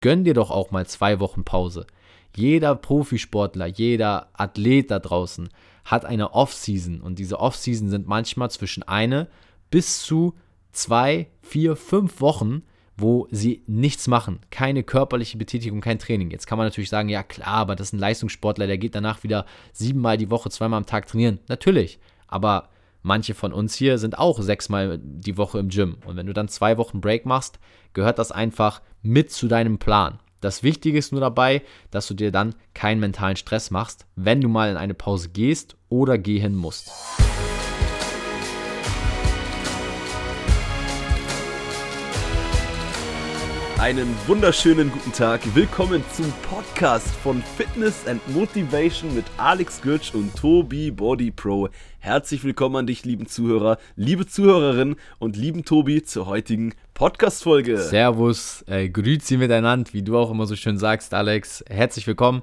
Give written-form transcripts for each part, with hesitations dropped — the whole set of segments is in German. Gönn dir doch auch mal 2 Wochen Pause. Jeder Profisportler, jeder Athlet da draußen hat eine Off-Season und diese Off-Season sind manchmal zwischen 1 bis zu 2, 4, 5 Wochen, wo sie nichts machen, keine körperliche Betätigung, kein Training. Jetzt kann man natürlich sagen, ja klar, aber das ist ein Leistungssportler, der geht danach wieder 7-mal die Woche, 2-mal am Tag trainieren. Natürlich, aber manche von uns hier sind auch 6-mal die Woche im Gym. Und wenn du dann 2 Wochen Break machst, gehört das einfach mit zu deinem Plan. Das Wichtige ist nur dabei, dass du dir dann keinen mentalen Stress machst, wenn du mal in eine Pause gehst oder gehen musst. Einen wunderschönen guten Tag. Willkommen zum Podcast von Fitness and Motivation mit Alex Götzsch und Tobi Body Pro. Herzlich willkommen an dich, lieben Zuhörer, liebe Zuhörerin und lieben Tobi zur heutigen Podcast-Folge. Servus, grüezi miteinander, wie du auch immer so schön sagst, Alex. Herzlich willkommen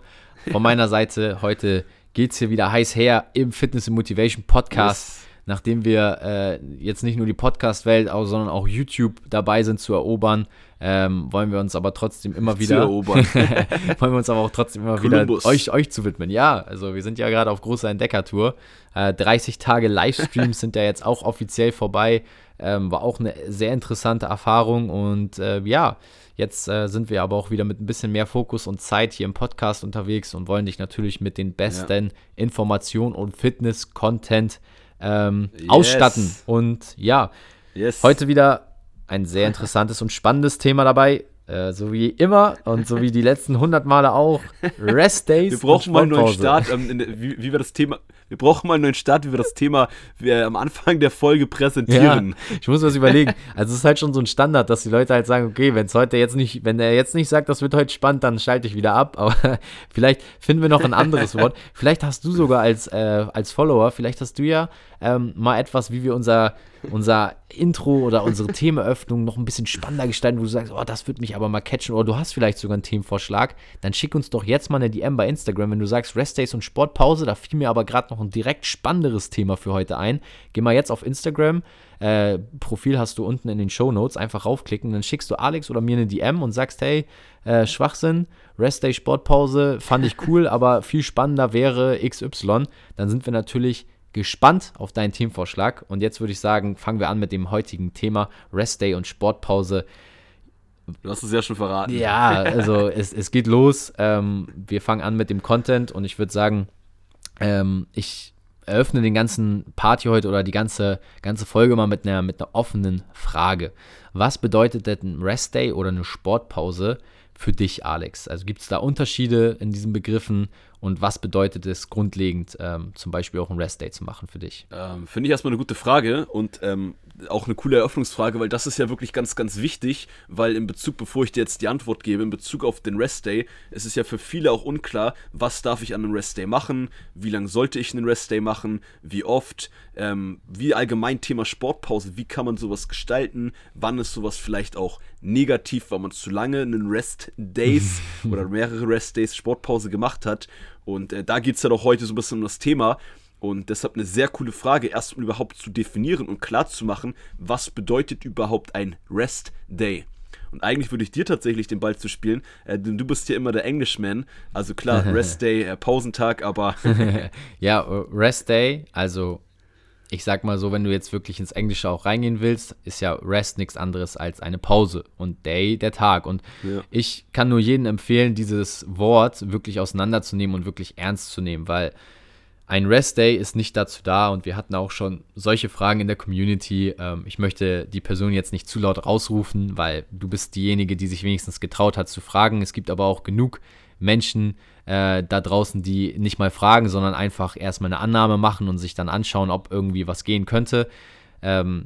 von meiner Seite. Heute geht's hier wieder heiß her im Fitness and Motivation Podcast. Yes. Nachdem wir jetzt nicht nur die Podcast-Welt, sondern auch YouTube dabei sind zu erobern, wollen wir uns aber trotzdem immer wieder Kolumbus. euch zu widmen. Ja, also wir sind ja gerade auf großer Entdeckertour. 30 Tage Livestreams sind ja jetzt auch offiziell vorbei. War auch eine sehr interessante Erfahrung und jetzt sind wir aber auch wieder mit ein bisschen mehr Fokus und Zeit hier im Podcast unterwegs und wollen dich natürlich mit den besten Informationen und Fitness-Content ausstatten. Und heute wieder ein sehr interessantes und spannendes Thema dabei, so wie immer und so wie die letzten 100 Male auch, Rest Days. Wir brauchen mal einen neuen Start, wie wir das Thema... Wir brauchen mal einen neuen Start, wie wir das Thema am Anfang der Folge präsentieren. Ja, ich muss was überlegen. Also es ist halt schon so ein Standard, dass die Leute halt sagen, okay, wenn er jetzt nicht sagt, das wird heute spannend, dann schalte ich wieder ab. Aber vielleicht finden wir noch ein anderes Wort. Vielleicht hast du sogar als Follower, mal etwas, wie wir unser Intro oder unsere Themenöffnung noch ein bisschen spannender gestalten, wo du sagst, oh, das wird mich aber mal catchen, oder du hast vielleicht sogar einen Themenvorschlag, dann schick uns doch jetzt mal eine DM bei Instagram, wenn du sagst Restdays und Sportpause, da fiel mir aber gerade noch ein direkt spannenderes Thema für heute ein. Geh mal jetzt auf Instagram, Profil hast du unten in den Shownotes, einfach raufklicken, dann schickst du Alex oder mir eine DM und sagst, hey, Schwachsinn, Restday, Sportpause, fand ich cool, aber viel spannender wäre XY, dann sind wir natürlich gespannt auf deinen Themenvorschlag und jetzt würde ich sagen, fangen wir an mit dem heutigen Thema Restday und Sportpause. Du hast es ja schon verraten. Ja, also es geht los. Wir fangen an mit dem Content und ich würde sagen, ich eröffne den ganzen Part hier heute oder die ganze Folge mal mit einer offenen Frage. Was bedeutet denn ein Restday oder eine Sportpause für dich, Alex? Also gibt es da Unterschiede in diesen Begriffen und was bedeutet es grundlegend, zum Beispiel auch einen Restday zu machen für dich? Finde ich erstmal eine gute Frage und auch eine coole Eröffnungsfrage, weil das ist ja wirklich ganz, ganz wichtig, weil bevor ich dir jetzt die Antwort gebe, in Bezug auf den Restday, es ist ja für viele auch unklar, was darf ich an einem Restday machen, wie lange sollte ich einen Restday machen, wie oft, wie allgemein Thema Sportpause, wie kann man sowas gestalten, wann ist sowas vielleicht auch negativ, weil man zu lange einen Restdays oder mehrere Restdays Sportpause gemacht hat und da geht es ja doch heute so ein bisschen um das Thema. Und deshalb eine sehr coole Frage, erst um überhaupt zu definieren und klar zu machen, was bedeutet überhaupt ein Rest Day? Und eigentlich würde ich dir tatsächlich den Ball zu spielen, denn du bist ja immer der Englishman, also klar, Rest Day, Pausentag, aber... Ja, Rest Day, also ich sag mal so, wenn du jetzt wirklich ins Englische auch reingehen willst, ist ja Rest nichts anderes als eine Pause und Day der Tag. Und ich kann nur jedem empfehlen, dieses Wort wirklich auseinanderzunehmen und wirklich ernst zu nehmen, weil... Ein Restday ist nicht dazu da und wir hatten auch schon solche Fragen in der Community. Ich möchte die Person jetzt nicht zu laut rausrufen, weil du bist diejenige, die sich wenigstens getraut hat zu fragen. Es gibt aber auch genug Menschen da draußen, die nicht mal fragen, sondern einfach erstmal eine Annahme machen und sich dann anschauen, ob irgendwie was gehen könnte.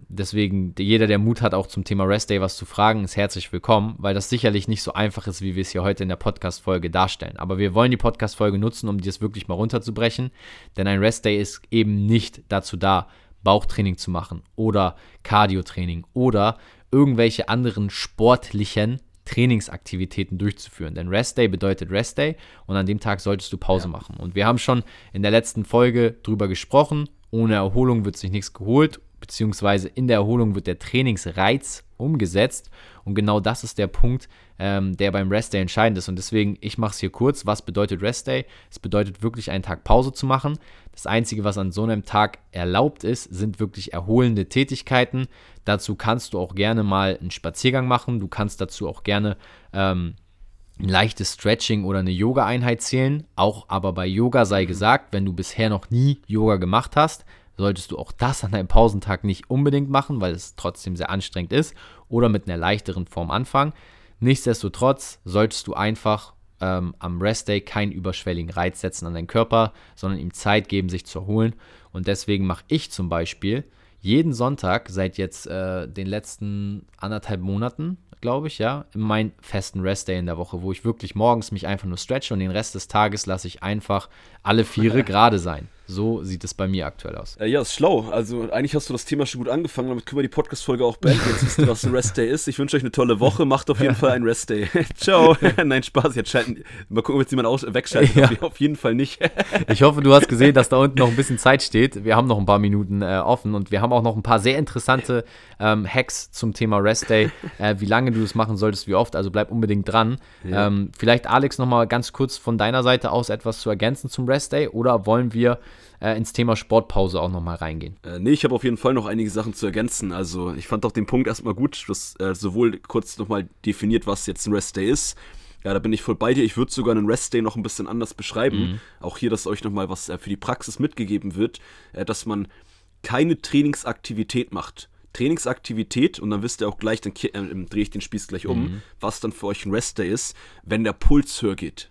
Deswegen, jeder, der Mut hat, auch zum Thema Restday was zu fragen, ist herzlich willkommen, weil das sicherlich nicht so einfach ist, wie wir es hier heute in der Podcast-Folge darstellen. Aber wir wollen die Podcast-Folge nutzen, um dir es wirklich mal runterzubrechen, denn ein Restday ist eben nicht dazu da, Bauchtraining zu machen oder Cardio-Training oder irgendwelche anderen sportlichen Trainingsaktivitäten durchzuführen. Denn Restday bedeutet Restday und an dem Tag solltest du Pause machen. Und wir haben schon in der letzten Folge drüber gesprochen, ohne Erholung wird sich nichts geholt beziehungsweise in der Erholung wird der Trainingsreiz umgesetzt. Und genau das ist der Punkt, der beim Rest Day entscheidend ist. Und deswegen, ich mache es hier kurz. Was bedeutet Rest Day? Es bedeutet wirklich, einen Tag Pause zu machen. Das Einzige, was an so einem Tag erlaubt ist, sind wirklich erholende Tätigkeiten. Dazu kannst du auch gerne mal einen Spaziergang machen. Du kannst dazu auch gerne ein leichtes Stretching oder eine Yoga-Einheit zählen. Auch aber bei Yoga sei gesagt, wenn du bisher noch nie Yoga gemacht hast, solltest du auch das an deinem Pausentag nicht unbedingt machen, weil es trotzdem sehr anstrengend ist, oder mit einer leichteren Form anfangen. Nichtsdestotrotz solltest du einfach am Restday keinen überschwelligen Reiz setzen an deinen Körper, sondern ihm Zeit geben, sich zu erholen. Und deswegen mache ich zum Beispiel jeden Sonntag seit jetzt den letzten 1,5 Monaten, glaube ich, ja, meinen festen Restday in der Woche, wo ich wirklich morgens mich einfach nur stretche und den Rest des Tages lasse ich einfach alle Viere gerade sein. So sieht es bei mir aktuell aus. Ja, ist schlau. Also eigentlich hast du das Thema schon gut angefangen. Damit können wir die Podcast-Folge auch beenden. Jetzt wisst ihr, was ein Rest-Day ist. Ich wünsche euch eine tolle Woche. Macht auf jeden Fall einen Rest-Day. Ciao. Nein, Spaß. Jetzt schalten. Mal gucken, ob jetzt jemand wegschaltet. Ja. Auf jeden Fall nicht. Ich hoffe, du hast gesehen, dass da unten noch ein bisschen Zeit steht. Wir haben noch ein paar Minuten offen und wir haben auch noch ein paar sehr interessante Hacks zum Thema Rest-Day. Wie lange du das machen solltest, wie oft. Also bleib unbedingt dran. Ja. Vielleicht, Alex, nochmal ganz kurz von deiner Seite aus etwas zu ergänzen zum Rest-Day, oder wollen wir ins Thema Sportpause auch nochmal reingehen? Nee, ich habe auf jeden Fall noch einige Sachen zu ergänzen. Also ich fand auch den Punkt erstmal gut, dass sowohl kurz nochmal definiert, was jetzt ein Rest Day ist. Ja, da bin ich voll bei dir. Ich würde sogar einen Rest Day noch ein bisschen anders beschreiben. Auch hier, dass euch nochmal was für die Praxis mitgegeben wird, dass man keine Trainingsaktivität macht. Trainingsaktivität, und dann wisst ihr auch gleich, dann drehe ich den Spieß gleich um, was dann für euch ein Rest Day ist, wenn der Puls höher geht.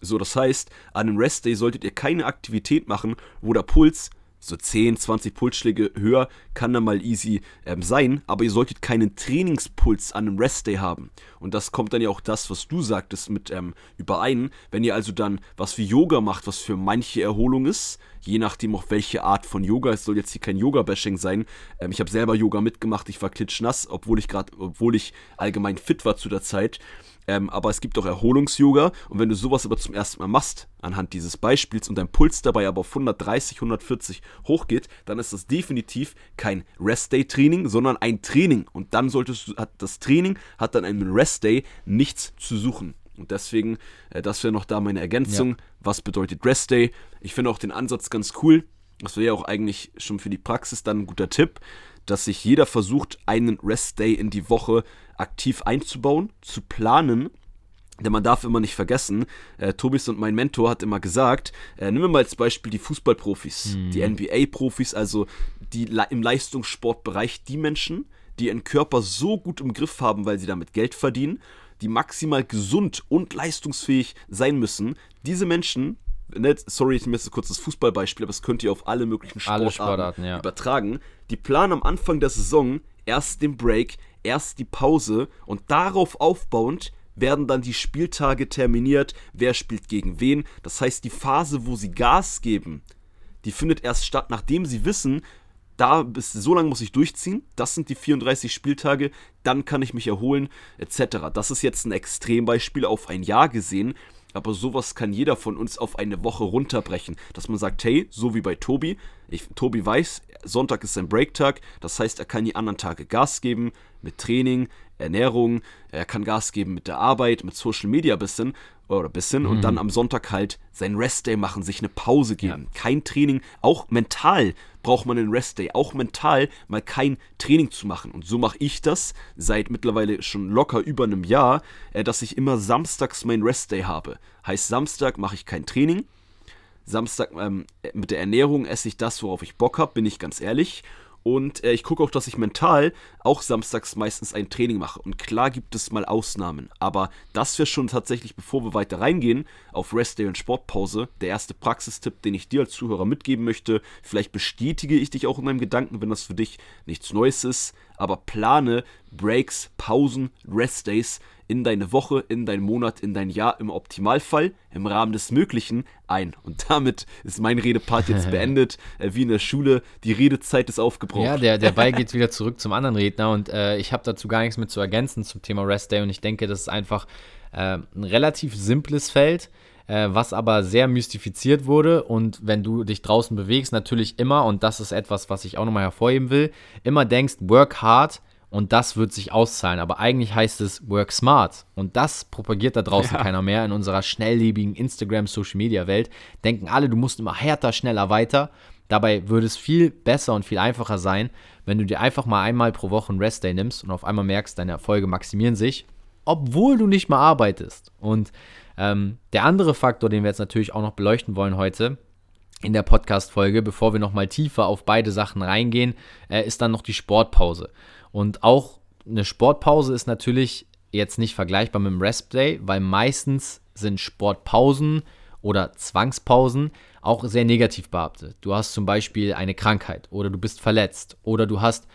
So, das heißt, an einem Rest Day solltet ihr keine Aktivität machen, wo der Puls so 10, 20 Pulsschläge höher kann dann mal easy sein, aber ihr solltet keinen Trainingspuls an einem Rest Day haben. Und das kommt dann ja auch das, was du sagtest, mit überein. Wenn ihr also dann was wie Yoga macht, was für manche Erholung ist, je nachdem auch welche Art von Yoga, es soll jetzt hier kein Yoga-Bashing sein. Ich habe selber Yoga mitgemacht, ich war klitschnass, obwohl ich allgemein fit war zu der Zeit. Aber es gibt auch Erholungs-Yoga, und wenn du sowas aber zum ersten Mal machst, anhand dieses Beispiels, und dein Puls dabei aber auf 130, 140 hochgeht, dann ist das definitiv kein Rest-Day-Training, sondern ein Training, und dann hat dann einem Rest-Day nichts zu suchen. Und deswegen, das wäre noch da meine Ergänzung, ja. Was bedeutet Rest-Day? Ich finde auch den Ansatz ganz cool, das wäre ja auch eigentlich schon für die Praxis dann ein guter Tipp, dass sich jeder versucht, einen Rest-Day in die Woche aktiv einzubauen, zu planen, denn man darf immer nicht vergessen, Tobis und mein Mentor hat immer gesagt, nehmen wir mal als Beispiel die Fußballprofis, die NBA-Profis, also die im Leistungssportbereich, die Menschen, die ihren Körper so gut im Griff haben, weil sie damit Geld verdienen, die maximal gesund und leistungsfähig sein müssen, diese Menschen, sorry, ich nehme jetzt kurz das Fußballbeispiel, aber das könnt ihr auf alle möglichen Sportarten ja. übertragen, die planen am Anfang der Saison erst den Break, erst die Pause, und darauf aufbauend werden dann die Spieltage terminiert, wer spielt gegen wen. Das heißt, die Phase, wo sie Gas geben, die findet erst statt, nachdem sie wissen, so lange muss ich durchziehen, das sind die 34 Spieltage, dann kann ich mich erholen, etc. Das ist jetzt ein Extrembeispiel auf ein Jahr gesehen, aber sowas kann jeder von uns auf eine Woche runterbrechen, dass man sagt, hey, so wie bei Tobi, Tobi weiß, Sonntag ist sein Breaktag, das heißt, er kann die anderen Tage Gas geben mit Training, Ernährung, er kann Gas geben mit der Arbeit, mit Social Media ein bisschen und dann am Sonntag halt seinen Restday machen, sich eine Pause geben, kein Training, auch mental braucht man einen Restday, auch mental mal kein Training zu machen, und so mache ich das seit mittlerweile schon locker über einem Jahr, dass ich immer samstags meinen Restday habe, heißt Samstag mache ich kein Training, Samstag mit der Ernährung esse ich das, worauf ich Bock habe, bin ich ganz ehrlich. Und ich gucke auch, dass ich mental auch samstags meistens ein Training mache. Und klar gibt es mal Ausnahmen. Aber das wäre schon tatsächlich, bevor wir weiter reingehen, auf Rest Day und Sportpause, der erste Praxistipp, den ich dir als Zuhörer mitgeben möchte. Vielleicht bestätige ich dich auch in meinem Gedanken, wenn das für dich nichts Neues ist. Aber plane Breaks, Pausen, Rest Days in deine Woche, in deinen Monat, in dein Jahr, im Optimalfall, im Rahmen des Möglichen ein. Und damit ist mein Redepart jetzt beendet, wie in der Schule, die Redezeit ist aufgebraucht. Ja, der Ball geht wieder zurück zum anderen Redner, und ich habe dazu gar nichts mehr zu ergänzen zum Thema Rest Day, und ich denke, das ist einfach ein relativ simples Feld, was aber sehr mystifiziert wurde. Und wenn du dich draußen bewegst, natürlich immer, und das ist etwas, was ich auch nochmal hervorheben will, immer denkst, work hard und das wird sich auszahlen. Aber eigentlich heißt es work smart. Und das propagiert da draußen keiner mehr. In unserer schnelllebigen Instagram-Social-Media-Welt denken alle, du musst immer härter, schneller, weiter. Dabei würde es viel besser und viel einfacher sein, wenn du dir einfach mal einmal pro Woche einen Restday nimmst und auf einmal merkst, deine Erfolge maximieren sich, obwohl du nicht mal arbeitest. Und der andere Faktor, den wir jetzt natürlich auch noch beleuchten wollen heute in der Podcast-Folge, bevor wir nochmal tiefer auf beide Sachen reingehen, ist dann noch die Sportpause. Und auch eine Sportpause ist natürlich jetzt nicht vergleichbar mit dem Restday, weil meistens sind Sportpausen oder Zwangspausen auch sehr negativ behaftet. Du hast zum Beispiel eine Krankheit oder du bist verletzt oder du hast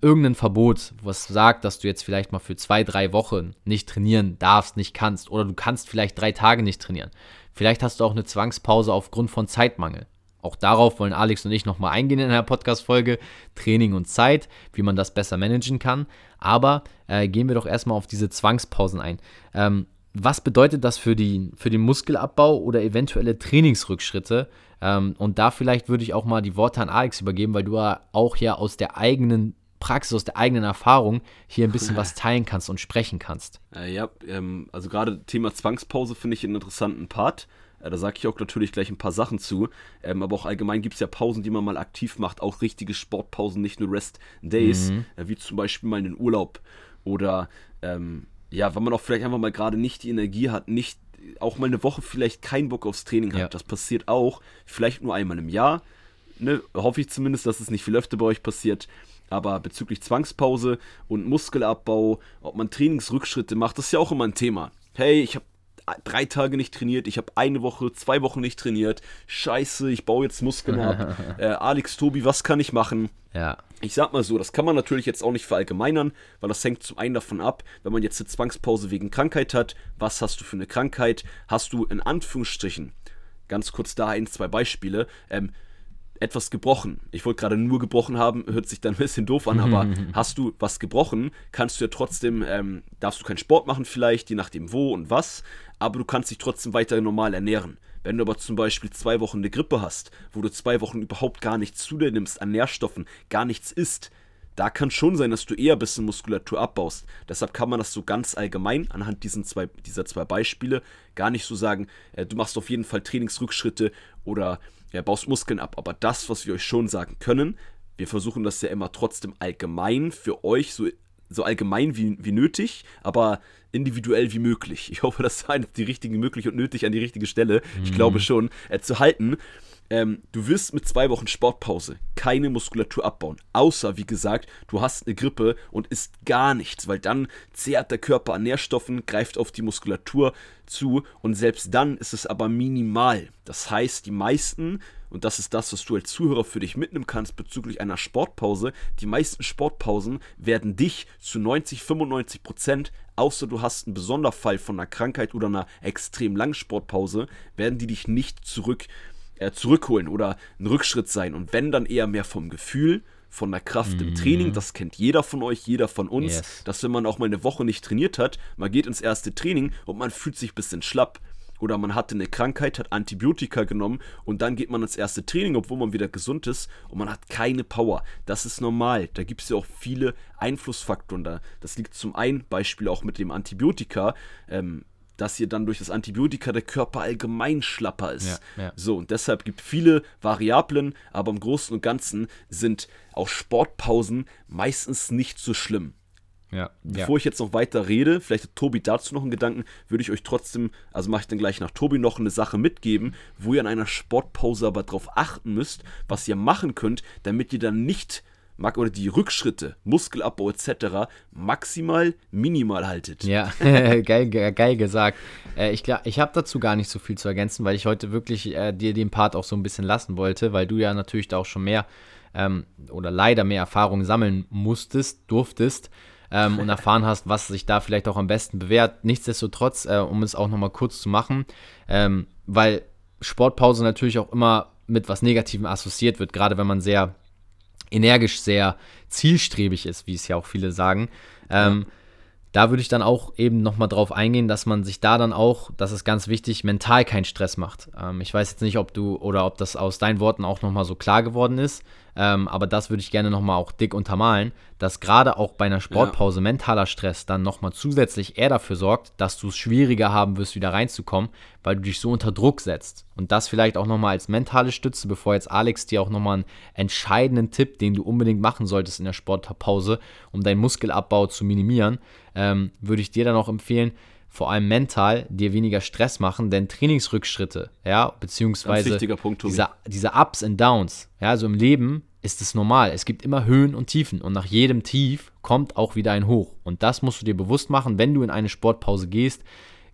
irgendein Verbot, was sagt, dass du jetzt vielleicht mal für 2-3 Wochen nicht trainieren darfst, nicht kannst, oder du kannst vielleicht 3 Tage nicht trainieren. Vielleicht hast du auch eine Zwangspause aufgrund von Zeitmangel. Auch darauf wollen Alex und ich nochmal eingehen in einer Podcast-Folge, Training und Zeit, wie man das besser managen kann. Aber gehen wir doch erstmal auf diese Zwangspausen ein. Was bedeutet das für den Muskelabbau oder eventuelle Trainingsrückschritte? Und da vielleicht würde ich auch mal die Worte an Alex übergeben, weil du ja auch hier aus der eigenen Praxis, aus der eigenen Erfahrung hier ein bisschen was teilen kannst und sprechen kannst. Also gerade Thema Zwangspause finde ich einen interessanten Part. Da sage ich auch natürlich gleich ein paar Sachen zu, aber auch allgemein gibt es ja Pausen, die man mal aktiv macht, auch richtige Sportpausen, nicht nur Rest-Days, wie zum Beispiel mal in den Urlaub oder wenn man auch vielleicht einfach mal gerade nicht die Energie hat, nicht auch mal eine Woche vielleicht keinen Bock aufs Training hat, das passiert auch, vielleicht nur einmal im Jahr, ne? Hoffe ich zumindest, dass es nicht viel öfter bei euch passiert. Aber bezüglich Zwangspause und Muskelabbau, ob man Trainingsrückschritte macht, das ist ja auch immer ein Thema. Hey, ich habe 3 Tage nicht trainiert, ich habe 1 Woche, 2 Wochen nicht trainiert, scheiße, ich baue jetzt Muskeln ab, Alex, Tobi, was kann ich machen? Ja. Ich sag mal so, das kann man natürlich jetzt auch nicht verallgemeinern, weil das hängt zum einen davon ab, wenn man jetzt eine Zwangspause wegen Krankheit hat, was hast du für eine Krankheit, hast du in Anführungsstrichen, ganz kurz da 1-2 Beispiele, etwas gebrochen. Ich wollte gerade nur gebrochen haben, hört sich dann ein bisschen doof an, aber hast du was gebrochen, kannst du ja trotzdem, darfst du keinen Sport machen vielleicht, je nachdem wo und was, aber du kannst dich trotzdem weiter normal ernähren. Wenn du aber zum Beispiel 2 Wochen eine Grippe hast, wo du 2 Wochen überhaupt gar nichts zu dir nimmst an Nährstoffen, gar nichts isst, da kann schon sein, dass du eher ein bisschen Muskulatur abbaust. Deshalb kann man das so ganz allgemein anhand dieser zwei Beispiele gar nicht so sagen, du machst auf jeden Fall Trainingsrückschritte oder baust Muskeln ab. Aber das, was wir euch schon sagen können, wir versuchen das ja immer trotzdem allgemein für euch, so allgemein wie nötig, aber individuell wie möglich. Ich hoffe, das sei die richtige möglich und nötig an die richtige Stelle, ich glaube schon, zu halten. Du wirst mit 2 Wochen Sportpause keine Muskulatur abbauen, außer, wie gesagt, du hast eine Grippe und isst gar nichts, weil dann zehrt der Körper an Nährstoffen, greift auf die Muskulatur zu und selbst dann ist es aber minimal. Das heißt, die meisten, und das ist das, was du als Zuhörer für dich mitnehmen kannst bezüglich einer Sportpause, die meisten Sportpausen werden dich zu 90-95%, außer du hast einen Besonderfall von einer Krankheit oder einer extrem langen Sportpause, werden die dich nicht zurückholen oder ein Rückschritt sein, und wenn, dann eher mehr vom Gefühl, von der Kraft im Training. Das kennt jeder von euch, jeder von uns, dass wenn man auch mal eine Woche nicht trainiert hat, man geht ins erste Training und man fühlt sich ein bisschen schlapp oder man hatte eine Krankheit, hat Antibiotika genommen und dann geht man ins erste Training, obwohl man wieder gesund ist und man hat keine Power. Das ist normal, da gibt es ja auch viele Einflussfaktoren da. Das liegt zum einen Beispiel auch mit dem Antibiotika, dass hier dann durch das Antibiotika der Körper allgemein schlapper ist. So, und deshalb gibt es viele Variablen, aber im Großen und Ganzen sind auch Sportpausen meistens nicht so schlimm. Bevor ich jetzt noch weiter rede, vielleicht hat Tobi dazu noch einen Gedanken, würde ich euch trotzdem, also mache ich dann gleich nach Tobi noch eine Sache mitgeben, wo ihr an einer Sportpause aber drauf achten müsst, was ihr machen könnt, damit ihr dann nicht oder die Rückschritte, Muskelabbau etc. maximal, minimal haltet. Ja, geil gesagt. Ich habe dazu gar nicht so viel zu ergänzen, weil ich heute wirklich dir den Part auch so ein bisschen lassen wollte, weil du ja natürlich da auch schon mehr oder leider mehr Erfahrung sammeln durftest und erfahren hast, was sich da vielleicht auch am besten bewährt. Nichtsdestotrotz, um es auch nochmal kurz zu machen, weil Sportpause natürlich auch immer mit was Negativem assoziiert wird, gerade wenn man sehr energisch, sehr zielstrebig ist, wie es ja auch viele sagen, Da würde ich dann auch eben nochmal drauf eingehen, dass man sich da dann auch, das ist ganz wichtig, mental keinen Stress macht. Ich weiß jetzt nicht, ob das aus deinen Worten auch nochmal so klar geworden ist, aber das würde ich gerne nochmal auch dick untermalen, dass gerade auch bei einer Sportpause mentaler Stress dann nochmal zusätzlich eher dafür sorgt, dass du es schwieriger haben wirst, wieder reinzukommen, weil du dich so unter Druck setzt. Und das vielleicht auch nochmal als mentale Stütze, bevor jetzt Alex dir auch nochmal einen entscheidenden Tipp, den du unbedingt machen solltest in der Sportpause, um deinen Muskelabbau zu minimieren, würde ich dir dann auch empfehlen, vor allem mental dir weniger Stress machen, denn Trainingsrückschritte, ja, beziehungsweise Punkt, diese Ups und Downs, ja, also im Leben ist es normal. Es gibt immer Höhen und Tiefen und nach jedem Tief kommt auch wieder ein Hoch. Und das musst du dir bewusst machen, wenn du in eine Sportpause gehst,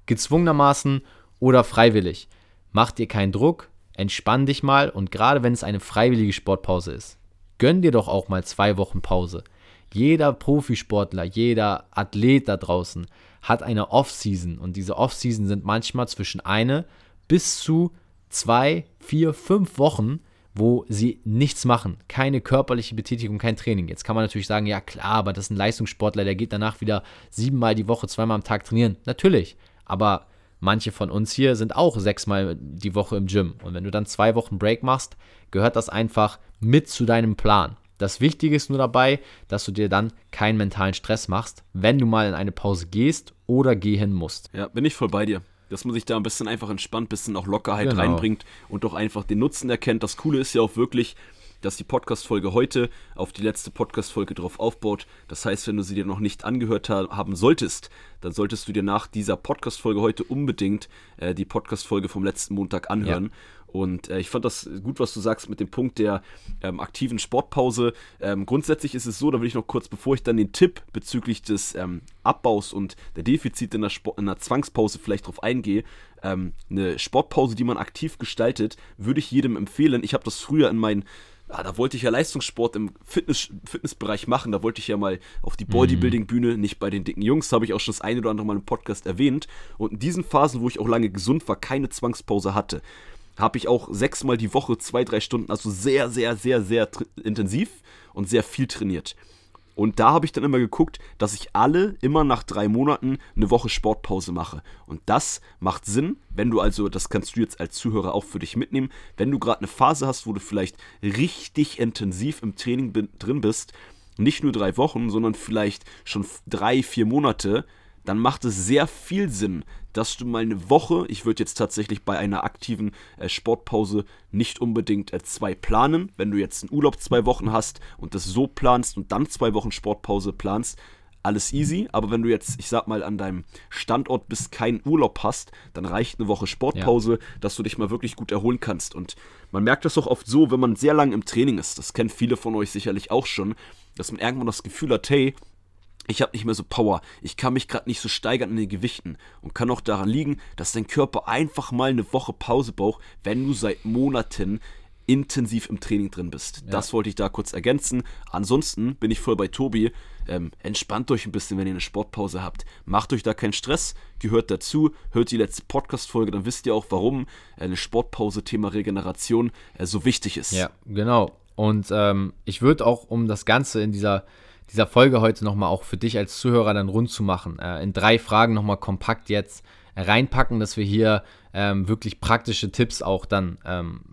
gezwungenermaßen oder freiwillig. Mach dir keinen Druck, entspann dich mal und gerade wenn es eine freiwillige Sportpause ist, gönn dir doch auch mal 2 Wochen Pause. Jeder Profisportler, jeder Athlet da draußen hat eine Off-Season und diese Off-Season sind manchmal zwischen 1 bis 2, 4, 5 Wochen, wo sie nichts machen, keine körperliche Betätigung, kein Training. Jetzt kann man natürlich sagen, ja klar, aber das ist ein Leistungssportler, der geht danach wieder 7-mal die Woche, 2-mal am Tag trainieren. Natürlich, aber manche von uns hier sind auch 6-mal die Woche im Gym und wenn du dann 2 Wochen Break machst, gehört das einfach mit zu deinem Plan. Das Wichtige ist nur dabei, dass du dir dann keinen mentalen Stress machst, wenn du mal in eine Pause gehst oder gehen musst. Ja, bin ich voll bei dir. Dass man sich da ein bisschen einfach entspannt, ein bisschen auch Lockerheit reinbringt und doch einfach den Nutzen erkennt. Das Coole ist ja auch wirklich, dass die Podcast-Folge heute auf die letzte Podcast-Folge drauf aufbaut. Das heißt, wenn du sie dir noch nicht angehört haben solltest, dann solltest du dir nach dieser Podcast-Folge heute unbedingt die Podcast-Folge vom letzten Montag anhören. Ja. Und ich fand das gut, was du sagst mit dem Punkt der aktiven Sportpause. Grundsätzlich ist es so, da will ich noch kurz, bevor ich dann den Tipp bezüglich des Abbaus und der Defizite in der Zwangspause vielleicht drauf eingehe, eine Sportpause, die man aktiv gestaltet, würde ich jedem empfehlen. Ich habe das früher in meinen, da wollte ich ja Leistungssport im Fitnessbereich machen, da wollte ich ja mal auf die Bodybuilding-Bühne, nicht bei den dicken Jungs, habe ich auch schon das eine oder andere Mal im Podcast erwähnt. Und in diesen Phasen, wo ich auch lange gesund war, keine Zwangspause hatte, habe ich auch 6-mal die Woche 2-3 Stunden, also sehr, sehr, sehr, sehr intensiv und sehr viel trainiert. Und da habe ich dann immer geguckt, dass ich immer nach 3 Monaten eine Woche Sportpause mache. Und das macht Sinn, wenn du also, das kannst du jetzt als Zuhörer auch für dich mitnehmen, wenn du gerade eine Phase hast, wo du vielleicht richtig intensiv im Training drin bist, nicht nur 3 Wochen, sondern vielleicht schon 3-4 Monate, dann macht es sehr viel Sinn, dass du mal eine Woche, ich würde jetzt tatsächlich bei einer aktiven Sportpause nicht unbedingt 2 planen, wenn du jetzt einen Urlaub 2 Wochen hast und das so planst und dann 2 Wochen Sportpause planst, alles easy, aber wenn du jetzt, ich sag mal, an deinem Standort bist, keinen Urlaub hast, dann reicht eine Woche Sportpause, dass du dich mal wirklich gut erholen kannst. Und man merkt das auch oft so, wenn man sehr lange im Training ist, das kennen viele von euch sicherlich auch schon, dass man irgendwann das Gefühl hat, hey, ich habe nicht mehr so Power, ich kann mich gerade nicht so steigern in den Gewichten und kann auch daran liegen, dass dein Körper einfach mal eine Woche Pause braucht, wenn du seit Monaten intensiv im Training drin bist. Ja. Das wollte ich da kurz ergänzen. Ansonsten bin ich voll bei Tobi. Entspannt euch ein bisschen, wenn ihr eine Sportpause habt. Macht euch da keinen Stress, gehört dazu. Hört die letzte Podcast-Folge, dann wisst ihr auch, warum eine Sportpause, Thema Regeneration, so wichtig ist. Ja, genau. Und ich würde auch, um das Ganze in dieser Folge heute nochmal auch für dich als Zuhörer dann rund zu machen, in 3 Fragen nochmal kompakt jetzt reinpacken, dass wir hier wirklich praktische Tipps auch dann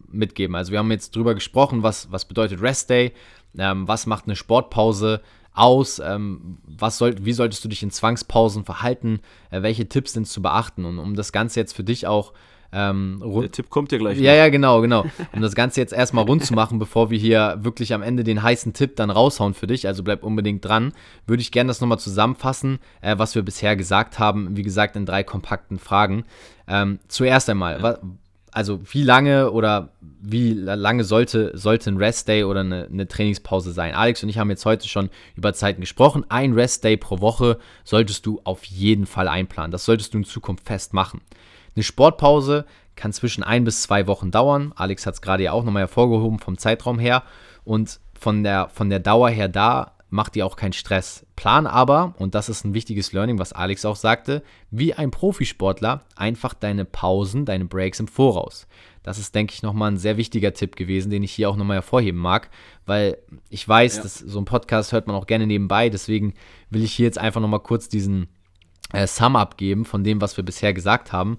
mitgeben. Also wir haben jetzt drüber gesprochen, was bedeutet Rest Day, was macht eine Sportpause aus, wie solltest du dich in Zwangspausen verhalten, welche Tipps sind zu beachten und um das Ganze jetzt für dich auch der Tipp kommt ja gleich. Ja, genau. Um das Ganze jetzt erstmal rund zu machen, bevor wir hier wirklich am Ende den heißen Tipp dann raushauen für dich, also bleib unbedingt dran, würde ich gerne das nochmal zusammenfassen, was wir bisher gesagt haben, wie gesagt, in 3 kompakten Fragen. Zuerst einmal, also wie lange sollte ein Rest-Day oder eine Trainingspause sein? Alex und ich haben jetzt heute schon über Zeiten gesprochen. Ein Rest-Day pro Woche solltest du auf jeden Fall einplanen. Das solltest du in Zukunft festmachen. Eine Sportpause kann zwischen 1 bis 2 Wochen dauern. Alex hat es gerade ja auch nochmal hervorgehoben vom Zeitraum her. Und von der Dauer her da macht dir auch keinen Stress. Plan aber, und das ist ein wichtiges Learning, was Alex auch sagte, wie ein Profisportler einfach deine Pausen, deine Breaks im Voraus. Das ist, denke ich, nochmal ein sehr wichtiger Tipp gewesen, den ich hier auch nochmal hervorheben mag, weil ich weiß, dass so ein Podcast hört man auch gerne nebenbei. Deswegen will ich hier jetzt einfach nochmal kurz diesen Sum-Up geben von dem, was wir bisher gesagt haben,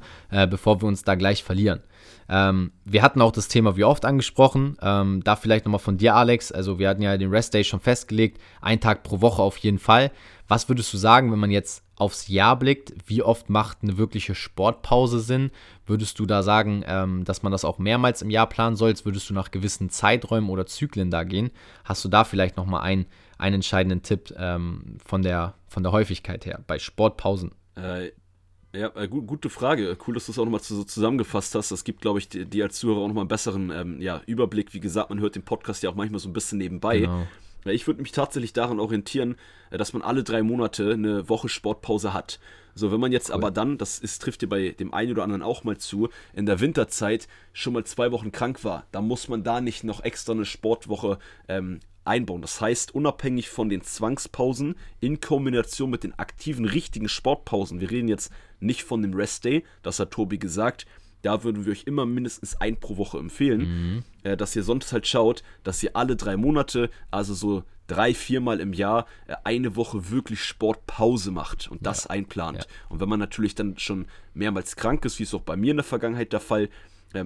bevor wir uns da gleich verlieren. Wir hatten auch das Thema wie oft angesprochen, da vielleicht nochmal von dir, Alex, also wir hatten ja den Rest Day schon festgelegt, einen Tag pro Woche auf jeden Fall. Was würdest du sagen, wenn man jetzt aufs Jahr blickt, wie oft macht eine wirkliche Sportpause Sinn? Würdest du da sagen, dass man das auch mehrmals im Jahr planen soll? Würdest du nach gewissen Zeiträumen oder Zyklen da gehen? Hast du da vielleicht nochmal einen entscheidenden Tipp von der Häufigkeit her bei Sportpausen? Ja, gute Frage. Cool, dass du es auch nochmal so zusammengefasst hast. Das gibt, glaube ich, dir als Zuhörer auch nochmal einen besseren Überblick. Wie gesagt, man hört den Podcast ja auch manchmal so ein bisschen nebenbei. Genau. Ich würde mich tatsächlich daran orientieren, dass man alle 3 Monate eine Woche Sportpause hat. So, wenn man jetzt aber dann, trifft dir bei dem einen oder anderen auch mal zu, in der Winterzeit schon mal 2 Wochen krank war, dann muss man da nicht noch extra eine Sportwoche einbauen. Das heißt, unabhängig von den Zwangspausen in Kombination mit den aktiven, richtigen Sportpausen, wir reden jetzt nicht von dem Restday, das hat Tobi gesagt, da würden wir euch immer mindestens 1 pro Woche empfehlen, dass ihr sonst halt schaut, dass ihr alle 3 Monate, also so 3-4 Mal im Jahr, eine Woche wirklich Sportpause macht und das einplant. Ja. Und wenn man natürlich dann schon mehrmals krank ist, wie es auch bei mir in der Vergangenheit der Fall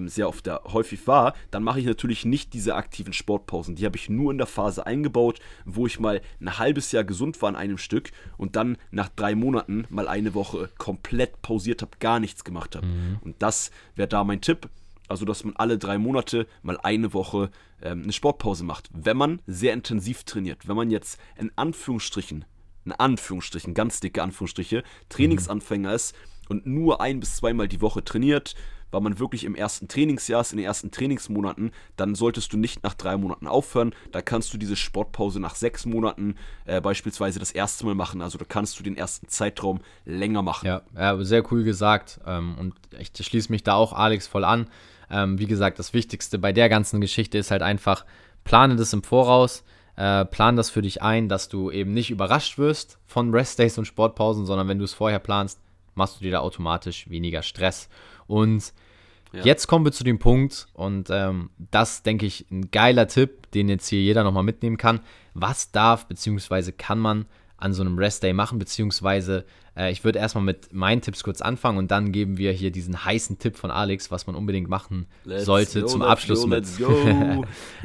sehr oft häufig war, dann mache ich natürlich nicht diese aktiven Sportpausen. Die habe ich nur in der Phase eingebaut, wo ich mal ein halbes Jahr gesund war an einem Stück und dann nach 3 Monaten mal eine Woche komplett pausiert habe, gar nichts gemacht habe. Und das wäre da mein Tipp. Also, dass man alle 3 Monate mal eine Woche eine Sportpause macht. Wenn man sehr intensiv trainiert, wenn man jetzt in Anführungsstrichen, ganz dicke Anführungsstriche, Trainingsanfänger ist und nur 1- bis 2-mal die Woche trainiert, weil man wirklich im ersten Trainingsjahr ist, in den ersten Trainingsmonaten, dann solltest du nicht nach 3 Monaten aufhören. Da kannst du diese Sportpause nach 6 Monaten beispielsweise das erste Mal machen. Also da kannst du den ersten Zeitraum länger machen. Ja, sehr cool gesagt. Und ich schließe mich da auch, Alex, voll an. Wie gesagt, das Wichtigste bei der ganzen Geschichte ist halt einfach, plane das im Voraus. Plan das für dich ein, dass du eben nicht überrascht wirst von Restdays und Sportpausen, sondern wenn du es vorher planst, machst du dir da automatisch weniger Stress. Und jetzt kommen wir zu dem Punkt, und das, denke ich, ein geiler Tipp, den jetzt hier jeder nochmal mitnehmen kann. Was darf bzw. kann man an so einem Restday machen, beziehungsweise ich würde erstmal mit meinen Tipps kurz anfangen und dann geben wir hier diesen heißen Tipp von Alex, was man unbedingt machen sollte zum Abschluss mit.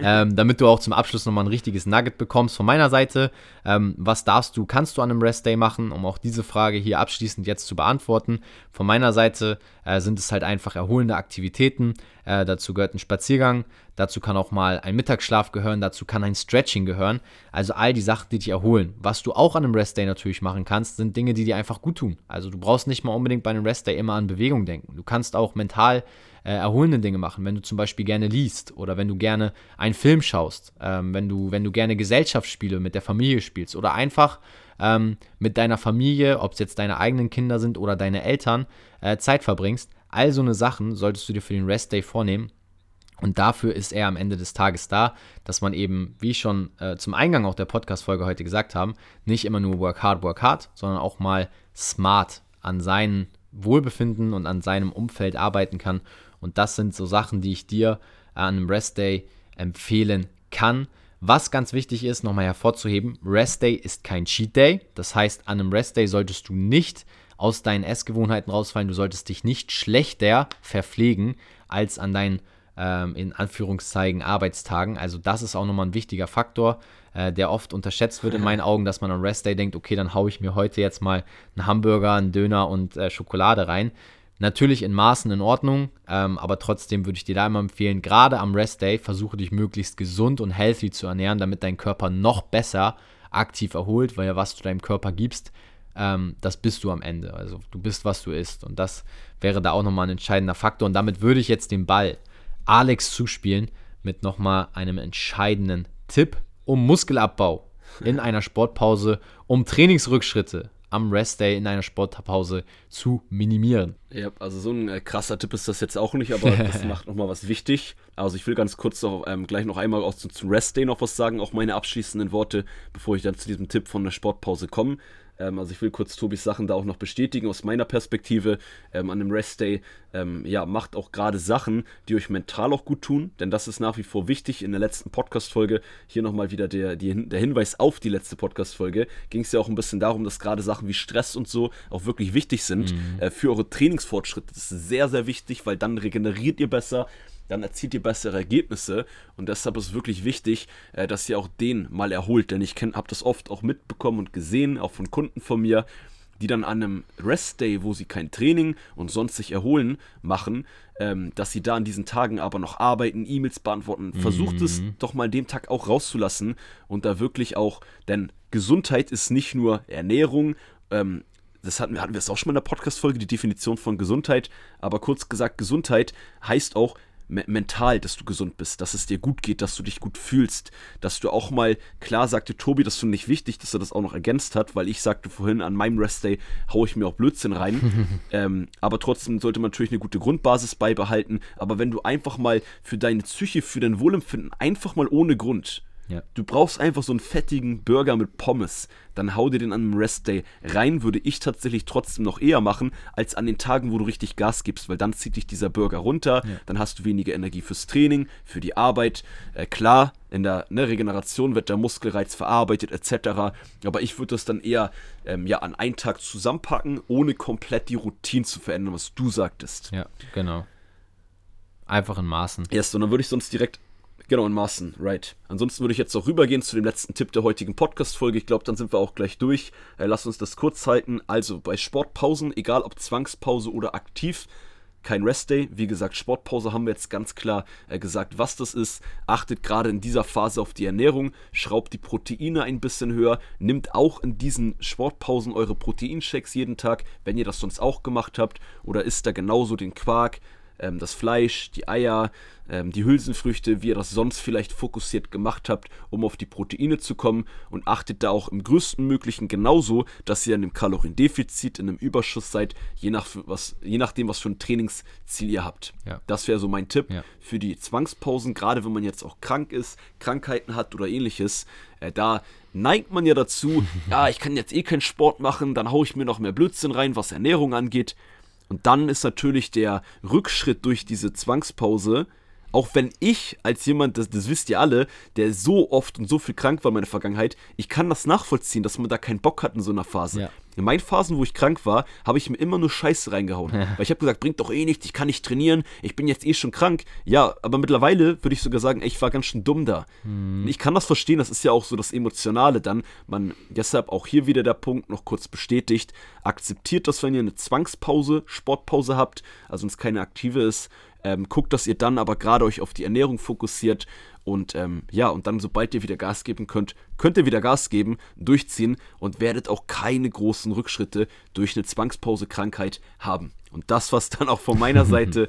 Damit du auch zum Abschluss nochmal ein richtiges Nugget bekommst von meiner Seite. Was kannst du an einem Restday machen, um auch diese Frage hier abschließend jetzt zu beantworten. Von meiner Seite sind es halt einfach erholende Aktivitäten. Dazu gehört ein Spaziergang, dazu kann auch mal ein Mittagsschlaf gehören, dazu kann ein Stretching gehören. Also all die Sachen, die dich erholen. Was du auch an einem Restday natürlich machen kannst, sind Dinge, die dir einfach gut tun. Also du brauchst nicht mal unbedingt bei einem Restday immer an Bewegung denken. Du kannst auch mental erholende Dinge machen, wenn du zum Beispiel gerne liest oder wenn du gerne einen Film schaust, wenn du gerne Gesellschaftsspiele mit der Familie spielst oder einfach mit deiner Familie, ob es jetzt deine eigenen Kinder sind oder deine Eltern, Zeit verbringst. All so eine Sachen solltest du dir für den Restday vornehmen. Und dafür ist er am Ende des Tages da, dass man eben, wie schon zum Eingang auch der Podcast-Folge heute gesagt haben, nicht immer nur work hard, sondern auch mal smart an seinem Wohlbefinden und an seinem Umfeld arbeiten kann. Und das sind so Sachen, die ich dir an einem Restday empfehlen kann. Was ganz wichtig ist, nochmal hervorzuheben, Restday ist kein Cheat Day. Das heißt, an einem Restday solltest du nicht aus deinen Essgewohnheiten rausfallen. Du solltest dich nicht schlechter verpflegen als an deinen in Anführungszeichen Arbeitstagen. Also das ist auch nochmal ein wichtiger Faktor, der oft unterschätzt wird in meinen Augen, dass man am Restday denkt, okay, dann haue ich mir heute jetzt mal einen Hamburger, einen Döner und Schokolade rein. Natürlich in Maßen in Ordnung, aber trotzdem würde ich dir da immer empfehlen, gerade am Restday versuche dich möglichst gesund und healthy zu ernähren, damit dein Körper noch besser aktiv erholt, weil was du deinem Körper gibst, das bist du am Ende. Also du bist, was du isst. Und das wäre da auch nochmal ein entscheidender Faktor. Und damit würde ich jetzt den Ball Alex zuspielen mit nochmal einem entscheidenden Tipp, um Muskelabbau in einer Sportpause, um Trainingsrückschritte am Restday in einer Sportpause zu minimieren. Ja, also so ein krasser Tipp ist das jetzt auch nicht, aber das macht nochmal was wichtig. Also ich will ganz kurz noch, gleich noch einmal auch zum Restday noch was sagen, auch meine abschließenden Worte, bevor ich dann zu diesem Tipp von der Sportpause komme. Also ich will kurz Tobis Sachen da auch noch bestätigen aus meiner Perspektive an dem Restday. Ja, macht auch gerade Sachen, die euch mental auch gut tun, denn das ist nach wie vor wichtig. In der letzten Podcast-Folge, hier nochmal wieder der Hinweis auf die letzte Podcast-Folge, ging es ja auch ein bisschen darum, dass gerade Sachen wie Stress und so auch wirklich wichtig sind für eure Trainingsfortschritte. Das ist sehr, sehr wichtig, weil dann regeneriert ihr besser, dann erzielt ihr bessere Ergebnisse und deshalb ist es wirklich wichtig, dass ihr auch den mal erholt, denn ich habe das oft auch mitbekommen und gesehen, auch von Kunden von mir, die dann an einem Restday, wo sie kein Training und sonst sich erholen machen, dass sie da an diesen Tagen aber noch arbeiten, E-Mails beantworten. Versucht es doch mal an dem Tag auch rauszulassen und da wirklich auch, denn Gesundheit ist nicht nur Ernährung, das hatten wir es auch schon mal in der Podcast-Folge, die Definition von Gesundheit, aber kurz gesagt, Gesundheit heißt auch mental, dass du gesund bist, dass es dir gut geht, dass du dich gut fühlst, dass du auch mal, klar sagte Tobi, das finde ich wichtig, dass er das auch noch ergänzt hat, weil ich sagte vorhin, an meinem Restday haue ich mir auch Blödsinn rein, aber trotzdem sollte man natürlich eine gute Grundbasis beibehalten, aber wenn du einfach mal für deine Psyche, für dein Wohlempfinden, einfach mal ohne Grund, du brauchst einfach so einen fettigen Burger mit Pommes, dann hau dir den an einem Restday rein, würde ich tatsächlich trotzdem noch eher machen, als an den Tagen, wo du richtig Gas gibst, weil dann zieht dich dieser Burger runter, dann hast du weniger Energie fürs Training, für die Arbeit, klar, in der Regeneration wird der Muskelreiz verarbeitet etc., aber ich würde das dann eher an einen Tag zusammenpacken, ohne komplett die Routine zu verändern, was du sagtest. Ja, genau. Einfach in Maßen. Erst, und dann würde ich sonst direkt... Genau, in Maßen, right. Ansonsten würde ich jetzt noch rübergehen zu dem letzten Tipp der heutigen Podcast-Folge. Ich glaube, dann sind wir auch gleich durch. Lasst uns das kurz halten. Also bei Sportpausen, egal ob Zwangspause oder aktiv, kein Restday. Wie gesagt, Sportpause haben wir jetzt ganz klar gesagt, was das ist. Achtet gerade in dieser Phase auf die Ernährung, schraubt die Proteine ein bisschen höher, nimmt auch in diesen Sportpausen eure Proteinshakes jeden Tag, wenn ihr das sonst auch gemacht habt, oder isst da genauso den Quark, das Fleisch, die Eier, die Hülsenfrüchte, wie ihr das sonst vielleicht fokussiert gemacht habt, um auf die Proteine zu kommen, und achtet da auch im größten Möglichen genauso, dass ihr in einem Kaloriendefizit, in einem Überschuss seid, je nachdem, was für ein Trainingsziel ihr habt. Ja. Das wäre so mein Tipp für die Zwangspausen, gerade wenn man jetzt auch krank ist, Krankheiten hat oder ähnliches, da neigt man ja dazu, ja, ich kann jetzt eh keinen Sport machen, dann haue ich mir noch mehr Blödsinn rein, was Ernährung angeht. Und dann ist natürlich der Rückschritt durch diese Zwangspause, auch wenn ich als jemand, das wisst ihr alle, der so oft und so viel krank war in meiner Vergangenheit, ich kann das nachvollziehen, dass man da keinen Bock hat in so einer Phase. Ja. In meinen Phasen, wo ich krank war, habe ich mir immer nur Scheiße reingehauen. Weil ich habe gesagt, bringt doch eh nichts, ich kann nicht trainieren, ich bin jetzt eh schon krank. Ja, aber mittlerweile würde ich sogar sagen, ey, ich war ganz schön dumm da. Ich kann das verstehen, das ist ja auch so das Emotionale dann. Deshalb auch hier wieder der Punkt, noch kurz bestätigt, akzeptiert das, wenn ihr eine Zwangspause, Sportpause habt, also wenn es keine aktive ist. Guckt, dass ihr dann aber gerade euch auf die Ernährung fokussiert und und dann, sobald ihr wieder Gas geben könnt, könnt ihr wieder Gas geben, durchziehen und werdet auch keine großen Rückschritte durch eine Zwangspause-Krankheit haben. Und das war's dann auch von meiner Seite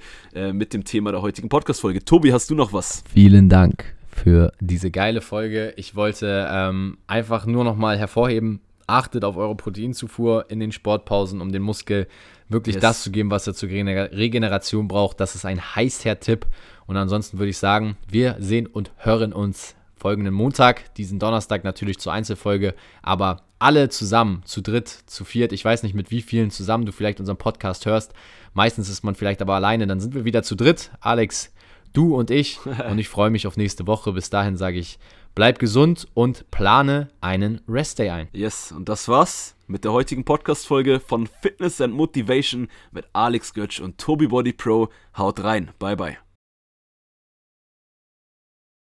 mit dem Thema der heutigen Podcast-Folge. Tobi, hast du noch was? Vielen Dank für diese geile Folge. Ich wollte einfach nur nochmal hervorheben, achtet auf eure Proteinzufuhr in den Sportpausen, um den Muskel wirklich das zu geben, was er zur Regeneration braucht. Das ist ein Heißherd-Tipp. Und ansonsten würde ich sagen, wir sehen und hören uns folgenden Montag, diesen Donnerstag natürlich zur Einzelfolge, aber alle zusammen, zu dritt, zu viert, ich weiß nicht, mit wie vielen zusammen du vielleicht unseren Podcast hörst. Meistens ist man vielleicht aber alleine, dann sind wir wieder zu dritt. Alex, du und ich. Und ich freue mich auf nächste Woche. Bis dahin sage ich, bleib gesund und plane einen Restday ein. Yes, und das war's mit der heutigen Podcast-Folge von Fitness and Motivation mit Alex Götzsch und Tobi Body Pro. Haut rein. Bye, bye.